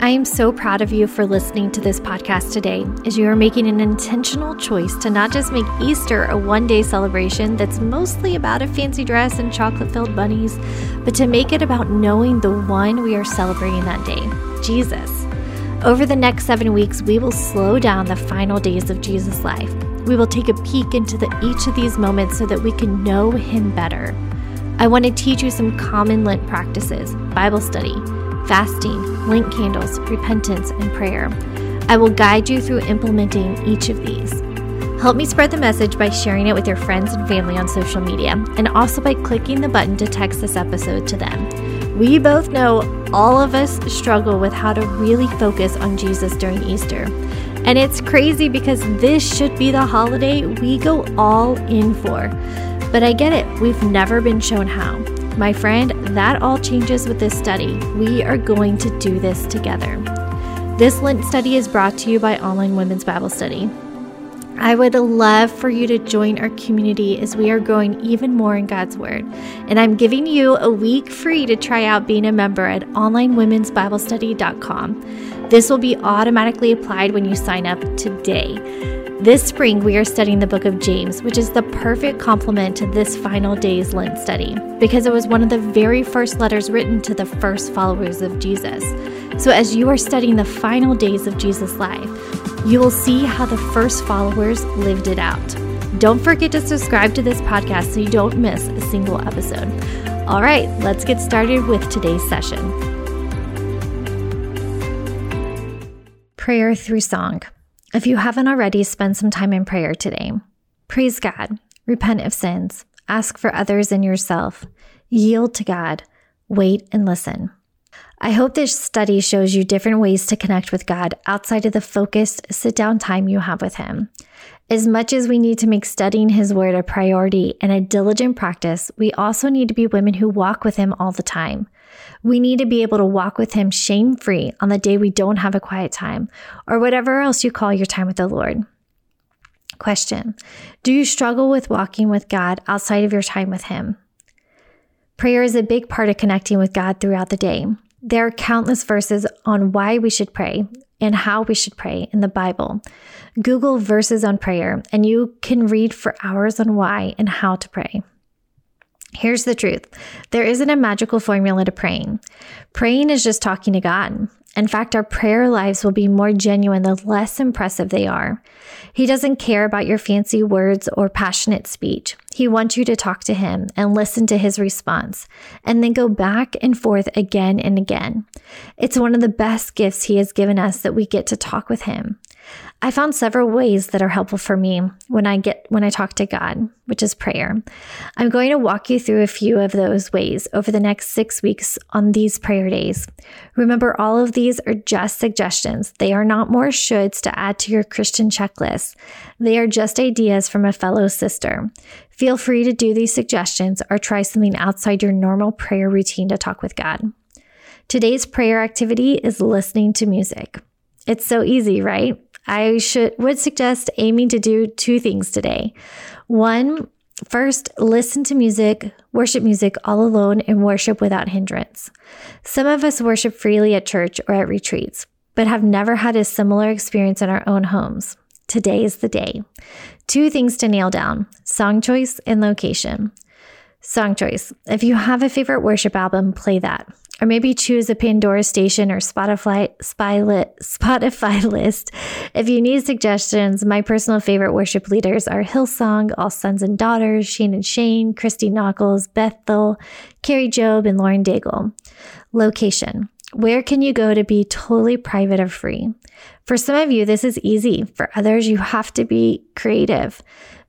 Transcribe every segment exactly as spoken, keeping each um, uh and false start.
I am so proud of you for listening to this podcast today, as you are making an intentional choice to not just make Easter a one-day celebration that's mostly about a fancy dress and chocolate-filled bunnies, but to make it about knowing the one we are celebrating that day, Jesus. Over the next seven weeks, we will slow down the final days of Jesus' life. We will take a peek into the, each of these moments so that we can know Him better. I want to teach you some common Lent practices, Bible study, fasting, Lent candles, repentance, and prayer. I will guide you through implementing each of these. Help me spread the message by sharing it with your friends and family on social media, and also by clicking the button to text this episode to them. We both know all of us struggle with how to really focus on Jesus during Easter. And it's crazy because this should be the holiday we go all in for. But I get it, we've never been shown how. My friend, that all changes with this study. We are going to do this together. This Lent study is brought to you by Online Women's Bible Study. I would love for you to join our community as we are growing even more in God's Word. And I'm giving you a week free to try out being a member at online women's bible study dot com. This will be automatically applied when you sign up today. This spring, we are studying the book of James, which is the perfect complement to this final day's Lent study, because it was one of the very first letters written to the first followers of Jesus. So as you are studying the final days of Jesus' life, you will see how the first followers lived it out. Don't forget to subscribe to this podcast so you don't miss a single episode. All right, let's get started with today's session. Prayer through song. If you haven't already, spend some time in prayer today. Praise God, repent of sins, ask for others and yourself, yield to God, wait and listen. I hope this study shows you different ways to connect with God outside of the focused sit-down time you have with Him. As much as we need to make studying His Word a priority and a diligent practice, we also need to be women who walk with Him all the time. We need to be able to walk with Him shame-free on the day we don't have a quiet time, or whatever else you call your time with the Lord. Question: do you struggle with walking with God outside of your time with Him? Prayer is a big part of connecting with God throughout the day. There are countless verses on why we should pray and how we should pray in the Bible. Google verses on prayer, and you can read for hours on why and how to pray. Here's the truth. There isn't a magical formula to praying. Praying is just talking to God. In fact, our prayer lives will be more genuine the less impressive they are. He doesn't care about your fancy words or passionate speech. He wants you to talk to Him and listen to His response, and then go back and forth again and again. It's one of the best gifts He has given us, that we get to talk with Him. I found several ways that are helpful for me when I get when I talk to God, which is prayer. I'm going to walk you through a few of those ways over the next six weeks on these prayer days. Remember, all of these are just suggestions. They are not more shoulds to add to your Christian checklist. They are just ideas from a fellow sister. Feel free to do these suggestions or try something outside your normal prayer routine to talk with God. Today's prayer activity is listening to music. It's so easy, right? I should would suggest aiming to do two things today. One, first, listen to music, worship music all alone, and worship without hindrance. Some of us worship freely at church or at retreats, but have never had a similar experience in our own homes. Today is the day. Two things to nail down: song choice and location. Song choice. If you have a favorite worship album, play that. Or maybe choose a Pandora station or Spotify, Spotify list. If you need suggestions, my personal favorite worship leaders are Hillsong, All Sons and Daughters, Shane and Shane, Christy Knuckles, Bethel, Carrie Job, and Lauren Daigle. Location. Where can you go to be totally private or free? For some of you, this is easy. For others, you have to be creative.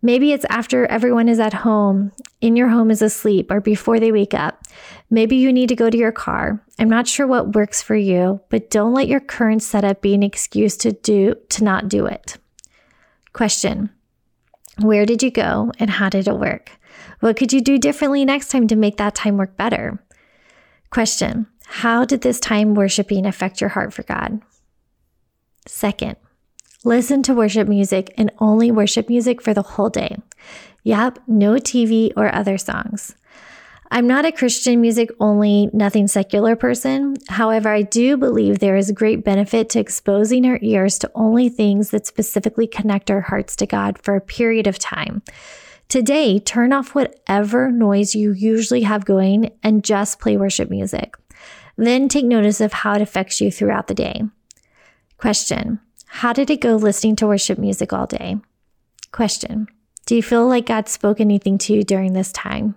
Maybe it's after everyone is at home, in your home is asleep, or before they wake up. Maybe you need to go to your car. I'm not sure what works for you, but don't let your current setup be an excuse to do to not do it. Question: where did you go and how did it work? What could you do differently next time to make that time work better? Question: how did this time worshiping affect your heart for God? Second, listen to worship music, and only worship music for the whole day. Yep, no T V or other songs. I'm not a Christian music only, nothing secular person. However, I do believe there is great benefit to exposing our ears to only things that specifically connect our hearts to God for a period of time. Today, turn off whatever noise you usually have going and just play worship music. Then take notice of how it affects you throughout the day. Question: how did it go listening to worship music all day? Question: do you feel like God spoke anything to you during this time?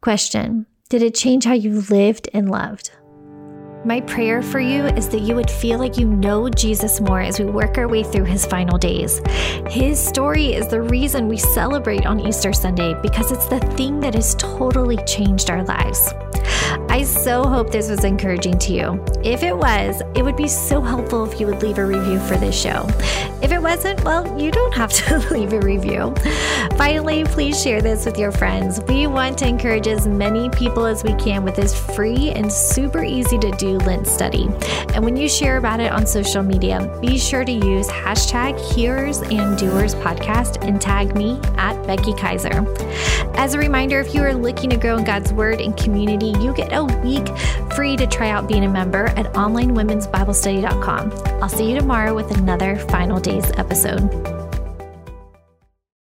Question: did it change how you lived and loved? My prayer for you is that you would feel like you know Jesus more as we work our way through his final days. His story is the reason we celebrate on Easter Sunday, because it's the thing that has totally changed our lives. I so hope this was encouraging to you. If it was, it would be so helpful if you would leave a review for this show. If it wasn't, well, you don't have to leave a review. Finally, please share this with your friends. We want to encourage as many people as we can with this free and super easy to do Lent study. And when you share about it on social media, be sure to use hashtag Hearers and Doers Podcast and tag me at Becky Kaiser. As a reminder, if you are looking to grow in God's Word and community, you get a week free to try out being a member at online women's bible study dot com. I'll see you tomorrow with another Final Days episode.